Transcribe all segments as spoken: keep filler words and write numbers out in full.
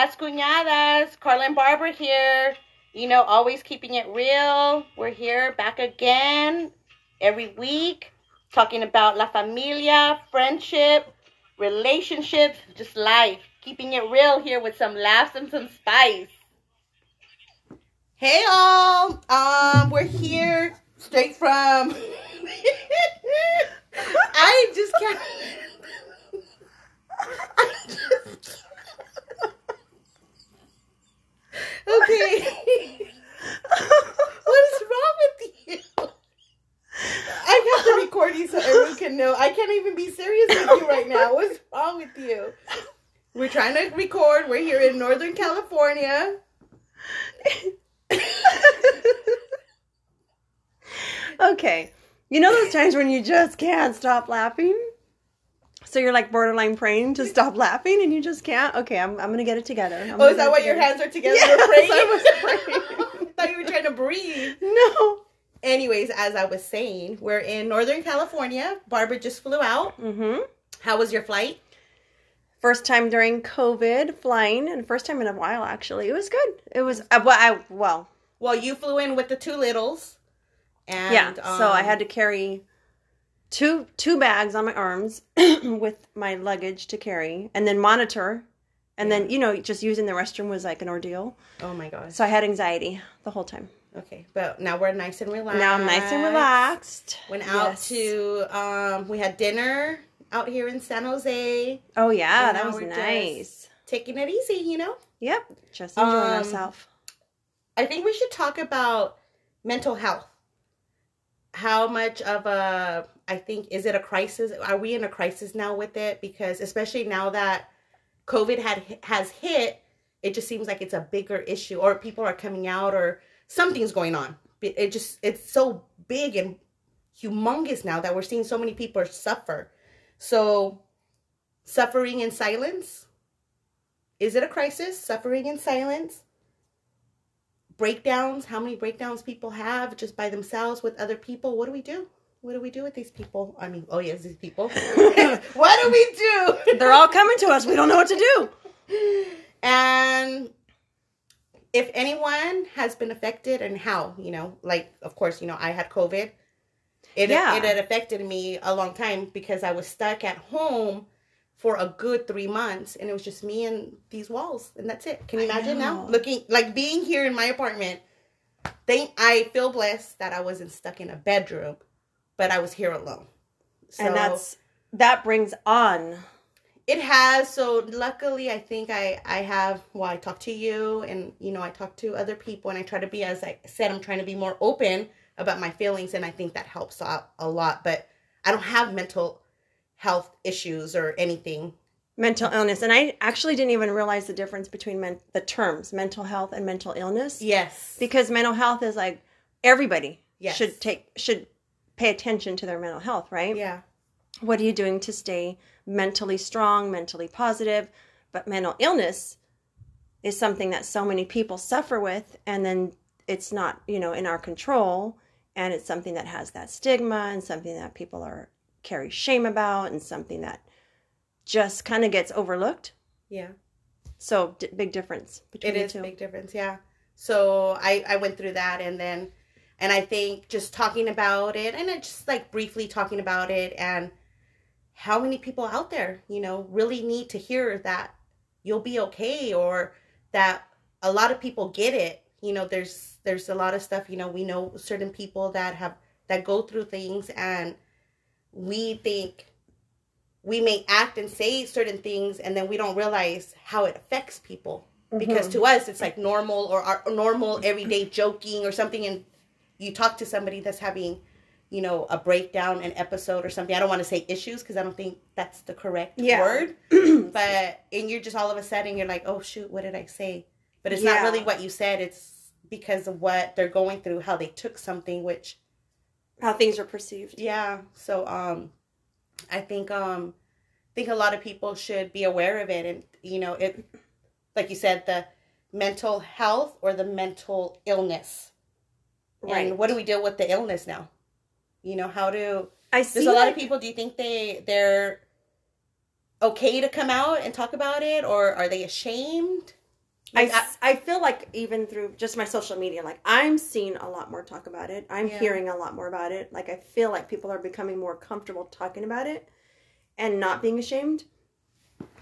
las cuñadas, Carla and Barbara here, you know, always keeping it real. We're here back again every week talking about la familia, friendship, relationships, just life, keeping it real here with some laughs and some spice. Hey all, um, we're here straight from, I just can't, I just okay, what is wrong with you? I have to record you so everyone can know. I can't even be serious with you right now. What's wrong with you? We're trying to record. We're here in Northern California. Okay, you know those times when you just can't stop laughing, so you're like borderline praying to stop laughing and you just can't? Okay, i'm, I'm gonna get it together. I'm oh is that why your hands are together? Yes, you're praying? I was praying. I thought you were trying to breathe. No, anyways, as I was saying, we're in Northern California. Barbara just flew out. Mm-hmm. How was your flight? First time during COVID flying, and first time in a while, actually. It was good. It was, uh, well, I, well. Well, you flew in with the two littles. And, yeah, um, so I had to carry two two bags on my arms with my luggage to carry, and then monitor. And yeah. Then, you know, just using the restroom was like an ordeal. Oh, my gosh. So I had anxiety the whole time. Okay, but now we're nice and relaxed. Now I'm nice and relaxed. Went out yes. to, um, we had dinner out here in San Jose. Oh, yeah. That was nice. Taking it easy, you know? Yep. Just enjoying um, ourselves. I think we should talk about mental health. How much of a, I think, is it a crisis? Are we in a crisis now with it? Because especially now that COVID had has hit, it just seems like it's a bigger issue. Or people are coming out or something's going on. It just, it's so big and humongous now that we're seeing so many people suffer. So, suffering in silence, is it a crisis? Suffering in silence, breakdowns, how many breakdowns people have just by themselves with other people? What do we do? What do we do with these people? I mean, oh yes, these people. What do we do? They're all coming to us. We don't know what to do. And if anyone has been affected and how, you know, like, of course, you know, I had COVID. It, yeah. it, it had affected me a long time because I was stuck at home for a good three months and it was just me and these walls and that's it. Can you I imagine know. now? Looking like being here in my apartment. Thank, I feel blessed that I wasn't stuck in a bedroom, but I was here alone. So, and that's that brings on. It has. So luckily I think I, I have, well, I talk to you and, you know, I talk to other people and I try to be, as I said, I'm trying to be more open about my feelings, and I think that helps out a lot. But I don't have mental health issues or anything. Mental illness. And I actually didn't even realize the difference between men- the terms, mental health and mental illness. Yes. Because mental health is like everybody yes. should take should pay attention to their mental health, right? Yeah. What are you doing to stay mentally strong, mentally positive? But mental illness is something that so many people suffer with, and then it's not, you know, in our control. And it's something that has that stigma and something that people are carry shame about and something that just kind of gets overlooked. Yeah. So d- big difference between the two. It is big difference. Yeah. So I, I went through that and then, and I think just talking about it and it just like briefly talking about it and how many people out there, you know, really need to hear that you'll be okay or that a lot of people get it. You know, there's, there's a lot of stuff, you know, we know certain people that have, that go through things and we think we may act and say certain things and then we don't realize how it affects people mm-hmm. because to us, it's like normal or our normal everyday joking or something. And you talk to somebody that's having, you know, a breakdown, an episode or something. I don't want to say issues because I don't think that's the correct yeah. word, but, and you're just all of a sudden you're like, oh shoot, what did I say? But it's yeah. not really what you said. It's because of what they're going through, how they took something, which... how things are perceived. Yeah. So, um, I think um, think a lot of people should be aware of it. And, you know, it, like you said, the mental health or the mental illness. Right. And what do we do with the illness now? You know, how do... I see. There's a lot of people, do you think they, they're okay to come out and talk about it? Or are they ashamed? Yes. I, I I feel like even through just my social media, like I'm seeing a lot more talk about it. I'm yeah. hearing a lot more about it. Like I feel like people are becoming more comfortable talking about it and not being ashamed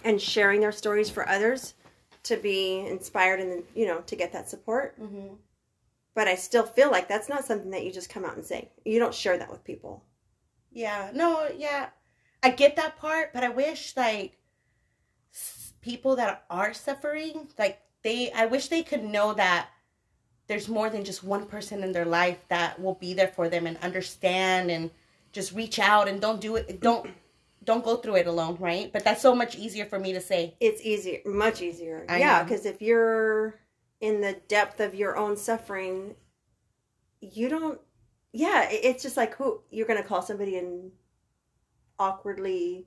and sharing their stories for others to be inspired and, you know, to get that support. Mm-hmm. But I still feel like that's not something that you just come out and say. You don't share that with people. Yeah. No, yeah. I get that part, but I wish like people that are suffering, like, They, I wish they could know that there's more than just one person in their life that will be there for them and understand and just reach out and don't do it. Don't, don't go through it alone. Right. But that's so much easier for me to say. It's easier, much easier. I yeah. know. Cause if you're in the depth of your own suffering, you don't, yeah. It's just like who you're going to call somebody and awkwardly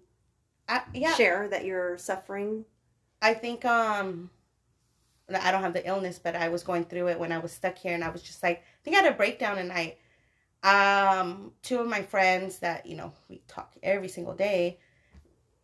I, yeah. share that you're suffering. I think, um, I don't have the illness, but I was going through it when I was stuck here, and I was just like, I think I had a breakdown, and I, um, two of my friends that, you know, we talk every single day,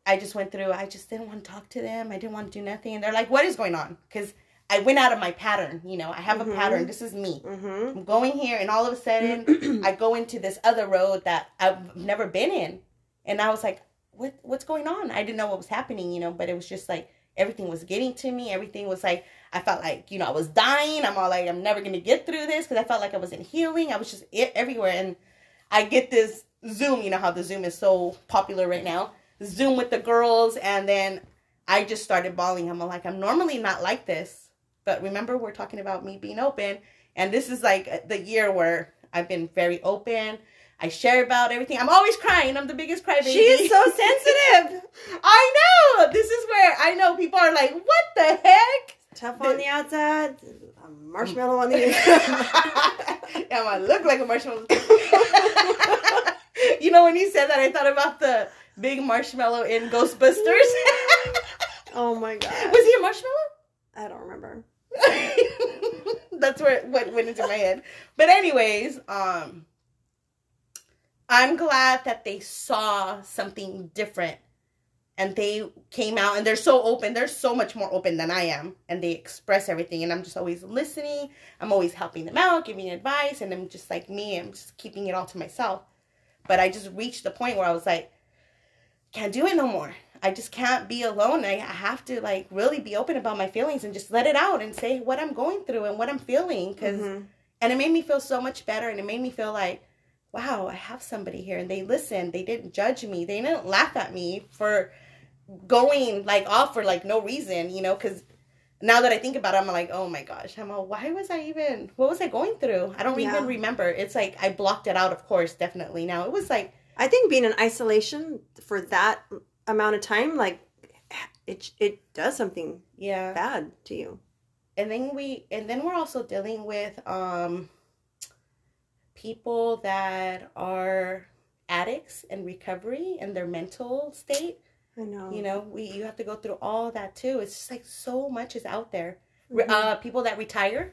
I just went through, I just didn't want to talk to them, I didn't want to do nothing, and they're like, what is going on? Because I went out of my pattern, you know, I have mm-hmm. a pattern, this is me, mm-hmm. I'm going here, and all of a sudden, I go into this other road that I've never been in, and I was like, what, what's going on? I didn't know what was happening, you know, but it was just like, everything was getting to me, everything was like, I felt like, you know, I was dying. I'm all like, I'm never going to get through this because I felt like I wasn't healing. I was just it everywhere. And I get this Zoom, you know how the Zoom is so popular right now, Zoom with the girls. And then I just started bawling. I'm all like, I'm normally not like this. But remember, we're talking about me being open. And this is like the year where I've been very open. I share about everything. I'm always crying. I'm the biggest crybaby. She is so sensitive. I know. This is where I know people are like, what the heck? Tough on the outside, a marshmallow on the inside. Yeah, I look like a marshmallow. You know, when you said that, I thought about the big marshmallow in Ghostbusters. Oh my God. Was he a marshmallow? I don't remember. That's where it went, went into my head. But anyways, um, I'm glad that they saw something different. And they came out, and they're so open. They're so much more open than I am. And they express everything. And I'm just always listening. I'm always helping them out, giving advice. And I'm just like me. I'm just keeping it all to myself. But I just reached the point where I was like, can't do it no more. I just can't be alone. I have to, like, really be open about my feelings and just let it out and say what I'm going through and what I'm feeling. 'Cause, mm-hmm. And it made me feel so much better. And it made me feel like, wow, I have somebody here. And they listened. They didn't judge me. They didn't laugh at me for going like off for like no reason, you know, because now that I think about it, I'm like, oh my gosh, I'm like, why was I even, what was I going through? I don't yeah. even remember. It's like I blocked it out, of course, definitely. Now it was like, I think being in isolation for that amount of time, like it it does something yeah bad to you. And then we and then we're also dealing with um people that are addicts and recovery and their mental state. I know. You know, we you have to go through all that too. It's just like so much is out there. Mm-hmm. Uh, people that retire,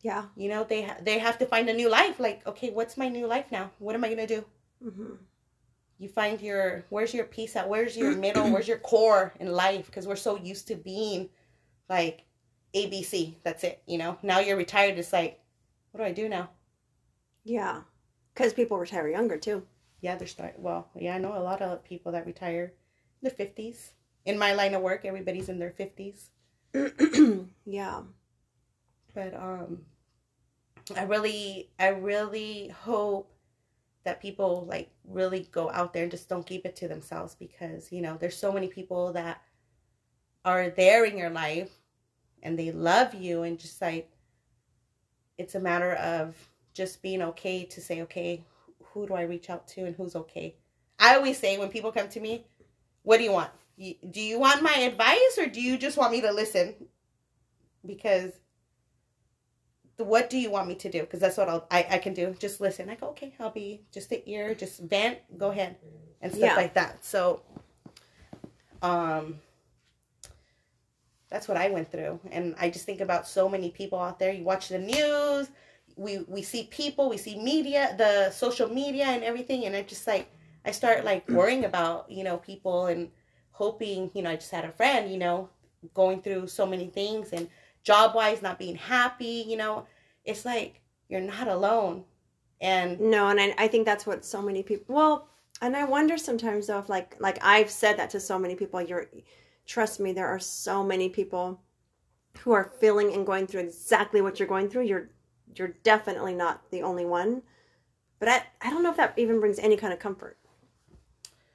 yeah, you know, they ha- they have to find a new life. Like, okay, what's my new life now? What am I gonna do? Mm-hmm. You find your where's your peace at? Where's your middle? Where's your core in life? Because we're so used to being like A B C. That's it. You know. Now you're retired. It's like, what do I do now? Yeah, because people retire younger too. Yeah, they're start. Well, yeah, I know a lot of people that retire. The fifties. In my line of work, everybody's in their fifties. Yeah. But um, I really, I really hope that people like really go out there and just don't keep it to themselves because, you know, there's so many people that are there in your life and they love you and just like, it's a matter of just being okay to say, okay, who do I reach out to and who's okay? I always say when people come to me, what do you want? Do you want my advice or do you just want me to listen? Because what do you want me to do? Because that's what I'll, I I can do. Just listen. I go, okay, I'll be just the ear, just vent, go ahead, and stuff yeah. like that. So um, that's what I went through. And I just think about so many people out there. You watch the news. We, we see people. We see media, the social media and everything. And I just like, I start, like, worrying about, you know, people and hoping, you know, I just had a friend, you know, going through so many things and job-wise, not being happy, you know, it's like, you're not alone. And no, and I, I think that's what so many people, well, and I wonder sometimes though, if like, like I've said that to so many people, you're, trust me, there are so many people who are feeling and going through exactly what you're going through. You're, you're definitely not the only one, but I, I don't know if that even brings any kind of comfort.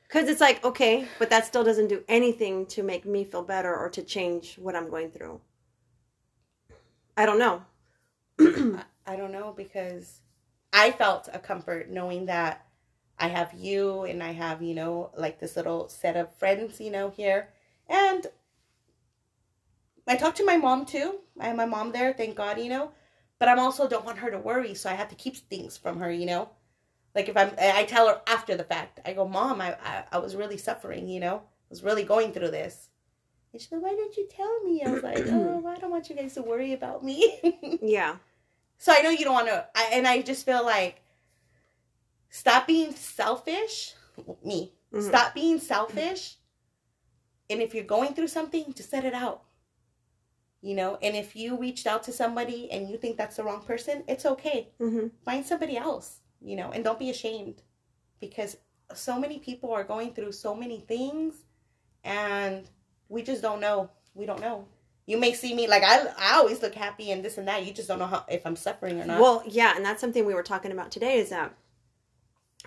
Because it's like, okay, but that still doesn't do anything to make me feel better or to change what I'm going through. I don't know. I don't know, because I felt a comfort knowing that I have you and I have, you know, like this little set of friends, you know, here. And I talked to my mom too. I have my mom there, thank God, you know. But I'm also don't want her to worry, so I have to keep things from her, you know. Like, if I'm, I tell her after the fact, I go, Mom, I, I, I was really suffering, you know, I was really going through this. And she's like, why didn't you tell me? I was like, oh, I don't want you guys to worry about me. Yeah. So I know you don't want to, I, and I just feel like, stop being selfish, me, mm-hmm. stop being selfish. And if you're going through something, just set it out, you know. And if you reached out to somebody and you think that's the wrong person, it's okay. Mm-hmm. Find somebody else. You know, and don't be ashamed, because so many people are going through so many things, and we just don't know. We don't know. You may see me like I, I always look happy and this and that. You just don't know how, if I'm suffering or not. Well, yeah, and that's something we were talking about today is that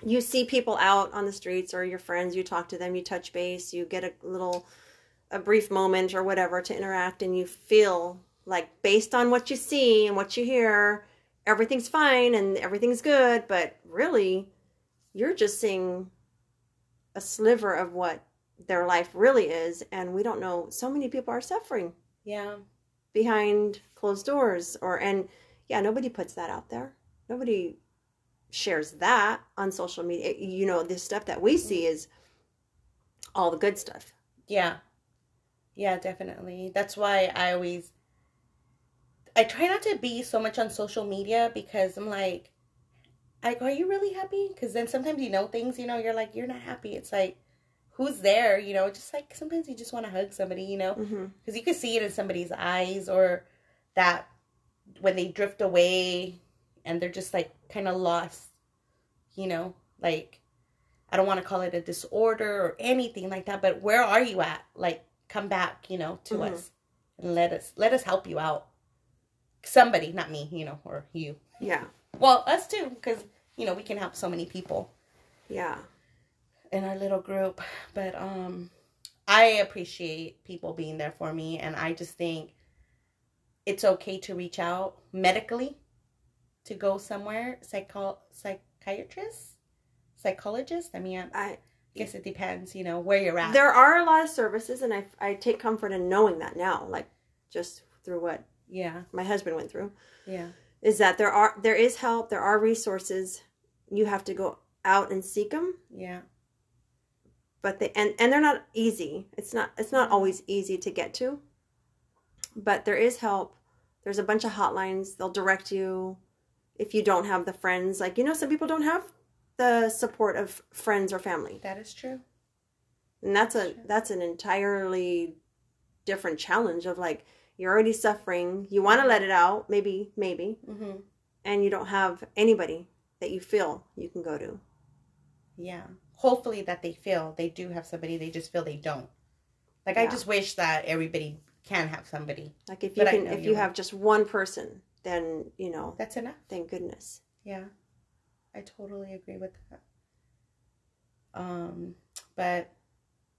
you see people out on the streets or your friends, you talk to them, you touch base, you get a little, a brief moment or whatever to interact, and you feel like based on what you see and what you hear, everything's fine and everything's good, but really you're just seeing a sliver of what their life really is. And we don't know. So many people are suffering. Yeah. Behind closed doors or, and yeah, nobody puts that out there. Nobody shares that on social media. You know, this stuff that we see is all the good stuff. Yeah. Yeah, definitely. That's why I always, I try not to be so much on social media, because I'm like, like, are you really happy? Because then sometimes you know things, you know, you're like, you're not happy. It's like, who's there? You know, just like sometimes you just want to hug somebody, you know, because mm-hmm. you can see it in somebody's eyes, or that when they drift away and they're just like kind of lost, you know, like, I don't want to call it a disorder or anything like that, but where are you at? Like, come back, you know, to mm-hmm. us and let us, let us help you out. Somebody, not me, you know, or you. Yeah. Well, us too, because, you know, we can help so many people. Yeah. In our little group. But um, I appreciate people being there for me. And I just think it's okay to reach out medically, to go somewhere. Psycho- psychiatrist? Psychologist? I mean, I, I guess it depends, you know, where you're at. There are a lot of services, and I, I take comfort in knowing that now, like just through what yeah my husband went through, yeah is that there are there is help, there are resources. You have to go out and seek them. Yeah but they and and they're not easy. It's not it's not always easy to get to, but there is help. There's a bunch of hotlines. They'll direct you if you don't have the friends, like, you know, some people don't have the support of friends or family. That is true. And that's, that's a true. That's an entirely different challenge of like, you're already suffering. You want to let it out, maybe, maybe. Mm-hmm. And you don't have anybody that you feel you can go to. Yeah. Hopefully that they feel they do have somebody. They just feel they don't. Like, yeah. I just wish that everybody can have somebody. Like, if you but can, if you, you have just one person, then, you know. That's enough. Thank goodness. Yeah. I totally agree with that. Um, but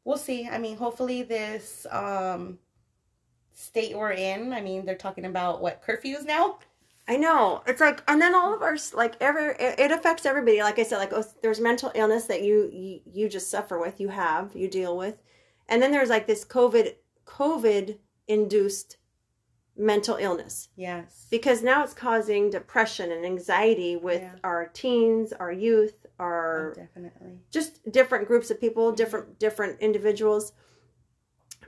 we'll see. I mean, hopefully this... Um, state we're in, I mean, they're talking about what, curfews now? I know. It's like, and then all of our, like, every, it affects everybody. Like I said, like, oh, there's mental illness that you, you you just suffer with, you have, you deal with. And then there's like this COVID, COVID induced mental illness. Yes. Because now it's causing depression and anxiety with yeah. our teens, our youth, our, oh, definitely, just different groups of people, different, different individuals.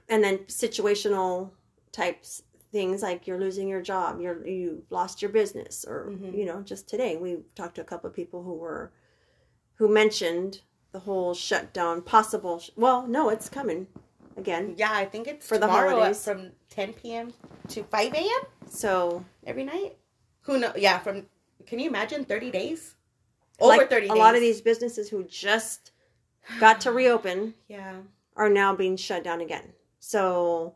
And then situational types things, like you're losing your job, you're you lost your business, or mm-hmm. you know, just today we talked to a couple of people who were who mentioned the whole shutdown, possible sh- well no it's coming again. Yeah, I think it's for tomorrow the holidays from ten p.m. to five a.m. So every night. Who knows? Yeah, from can you imagine thirty days? Over like thirty days. A lot of these businesses who just got to reopen yeah. are now being shut down again. So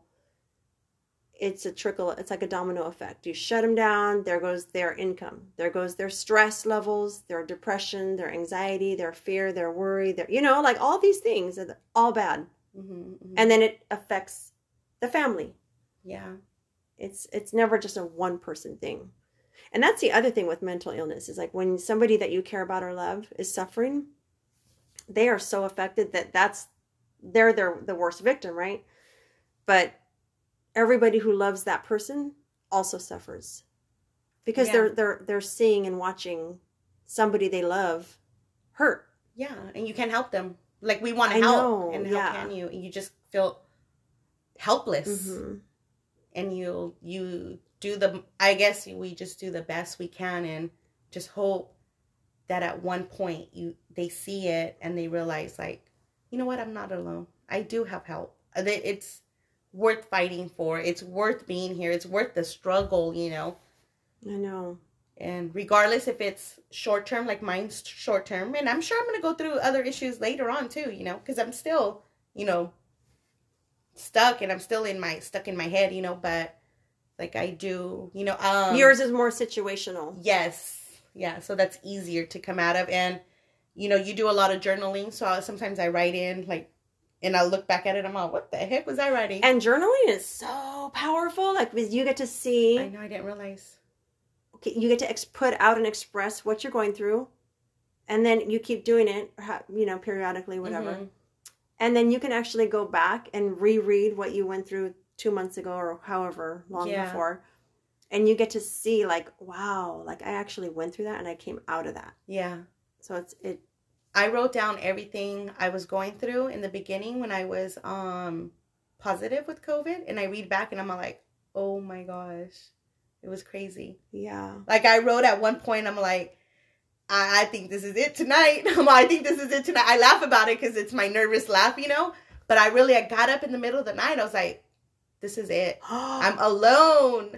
it's a trickle. It's like a domino effect. You shut them down. There goes their income. There goes their stress levels, their depression, their anxiety, their fear, their worry. Their, you know, like all these things are all bad. Mm-hmm, mm-hmm. And then it affects the family. Yeah. It's, it's never just a one person thing. And that's the other thing with mental illness is like when somebody that you care about or love is suffering, they are so affected that that's, they're their, the worst victim, right? But everybody who loves that person also suffers because yeah. they're, they're, they're seeing and watching somebody they love hurt. Yeah. And you can't help them. Like we want to help. Know, and how yeah. can you? You just feel helpless mm-hmm. and you, you do the, I guess we just do the best we can and just hope that at one point you, they see it and they realize like, you know what? I'm not alone. I do have help. It's worth fighting for. It's worth being here. It's worth the struggle, you know? I know. And regardless if it's short-term, like mine's short-term, and I'm sure I'm going to go through other issues later on too, you know, because I'm still, you know, stuck and I'm still in my, stuck in my head, you know, but like I do, you know. Um, Yours is more situational. Yes. Yeah. So that's easier to come out of. And, you know, you do a lot of journaling. So I, sometimes I write in like, and I look back at it, I'm like, what the heck was I writing? And journaling is so powerful. Like you get to see. I know. I didn't realize. Okay, you get to ex- put out and express what you're going through, and then you keep doing it, you know, periodically, whatever. Mm-hmm. And then you can actually go back and reread what you went through two months ago or however long yeah. before, and you get to see like, wow, like I actually went through that and I came out of that. Yeah. So it's it. I wrote down everything I was going through in the beginning when I was um positive with COVID, and I read back and I'm like, oh my gosh. It was crazy. Yeah. Like I wrote at one point, I'm like, I, I think this is it tonight. I think this is it tonight. I laugh about it because it's my nervous laugh, you know. But I really, I got up in the middle of the night. I was like, this is it. I'm alone.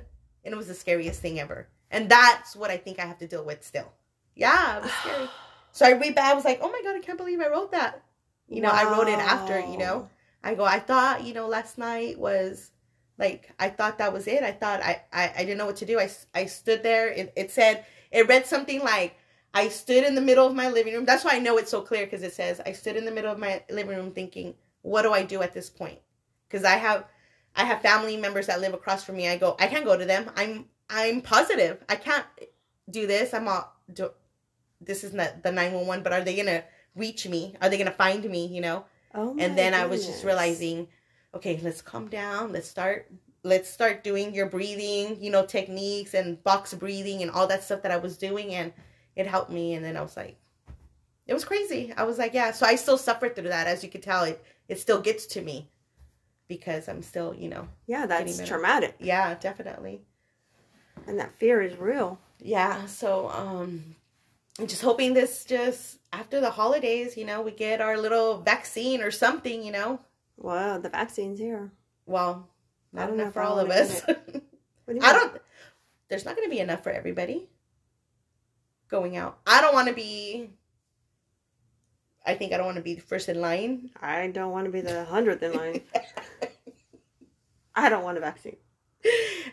And it was the scariest thing ever. And that's what I think I have to deal with still. Yeah, it was scary. So I read back. I was like, oh my God, I can't believe I wrote that. You know, wow. I wrote it after, you know. I go, I thought, you know, last night was... Like, I thought that was it. I thought I, I, I didn't know what to do. I, I stood there. It, it said, it read something like, I stood in the middle of my living room. That's why I know it's so clear because it says, I stood in the middle of my living room thinking, what do I do at this point? Because I have I have family members that live across from me. I go, I can't go to them. I'm I'm positive. I can't do this. I'm all, do, this is not the nine one one, but are they going to reach me? Are they going to find me, you know? Oh my and then goodness. I was just realizing... Okay, let's calm down. Let's start, let's start doing your breathing, you know, techniques and box breathing and all that stuff that I was doing. And it helped me. And then I was like, it was crazy. I was like, yeah. So I still suffered through that. As you can tell, it, it still gets to me because I'm still, you know. Yeah, that's traumatic. Yeah, definitely. And that fear is real. Yeah. So um, I'm just hoping this just after the holidays, you know, we get our little vaccine or something, you know. Wow, the vaccine's here. Well, not I don't enough know for all of us. What do you I mean? don't. There's not going to be enough for everybody going out. I don't want to be. I think I don't want to be first in line. I don't want to be the hundredth in line. I don't want a vaccine.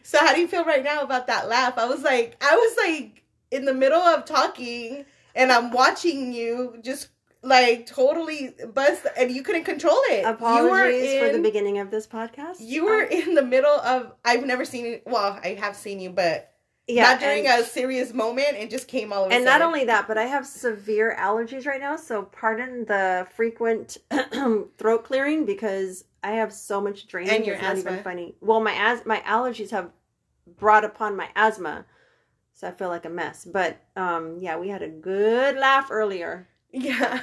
So how do you feel right now about that laugh? I was like, I was like in the middle of talking, and I'm watching you just. Like, totally bust, and you couldn't control it. Apologies you were in, for the beginning of this podcast. You were oh. in the middle of, I've never seen you, well, I have seen you, but yeah, not during and, a serious moment, it just came all over. And not only that, but I have severe allergies right now, so pardon the frequent throat clearing, because I have so much drainage. And your it's asthma. Not even funny. Well, my as- my allergies have brought upon my asthma, so I feel like a mess. But, um, yeah, we had a good laugh earlier. Yeah.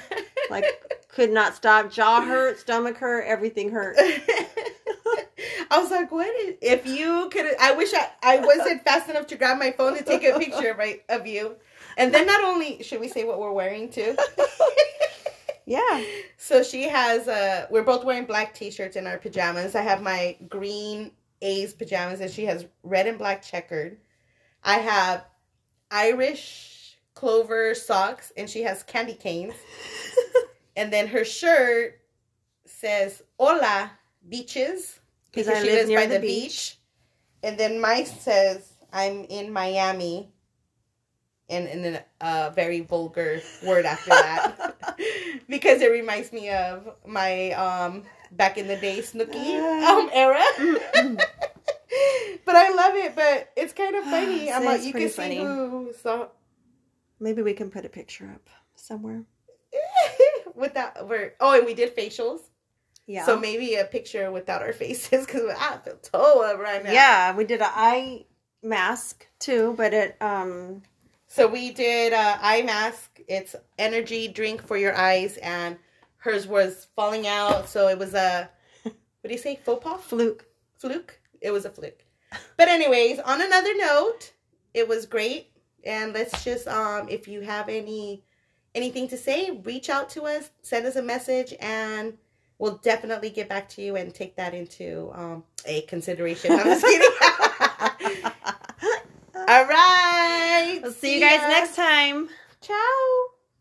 Like, could not stop. Jaw hurt, stomach hurt, everything hurt. I was like, what is, if you could, I wish I, I wasn't fast enough to grab my phone to take a picture of, my, of you. And then not only, should we say what we're wearing too? Yeah. So she has, uh, we're both wearing black t-shirts in our pajamas. I have my green A's pajamas, and she has red and black checkered. I have Irish clover socks, and she has candy canes. And then her shirt says, Hola, beaches, because I she live lives near by the, the beach. beach. And then mine says, I'm in Miami. And in a uh, very vulgar word after that. Because it reminds me of my um, back in the day Snooki um, era. But I love it. But it's kind of funny. I'm like, you can funny. see who saw. Maybe we can put a picture up somewhere. Without we're oh, and we did facials. Yeah. So maybe a picture without our faces, because I feel toe up right now. Yeah, we did an eye mask too, but it um. So we did uh, eye mask. It's energy drink for your eyes, and hers was falling out. So it was a, what do you say, faux pas? Fluke. Fluke? It was a fluke. But anyways, on another note, it was great. And let's just, um, if you have any anything to say, reach out to us, send us a message, and we'll definitely get back to you and take that into um, a consideration. I'm just kidding. All right. We'll see, see you guys ya. next time. Ciao.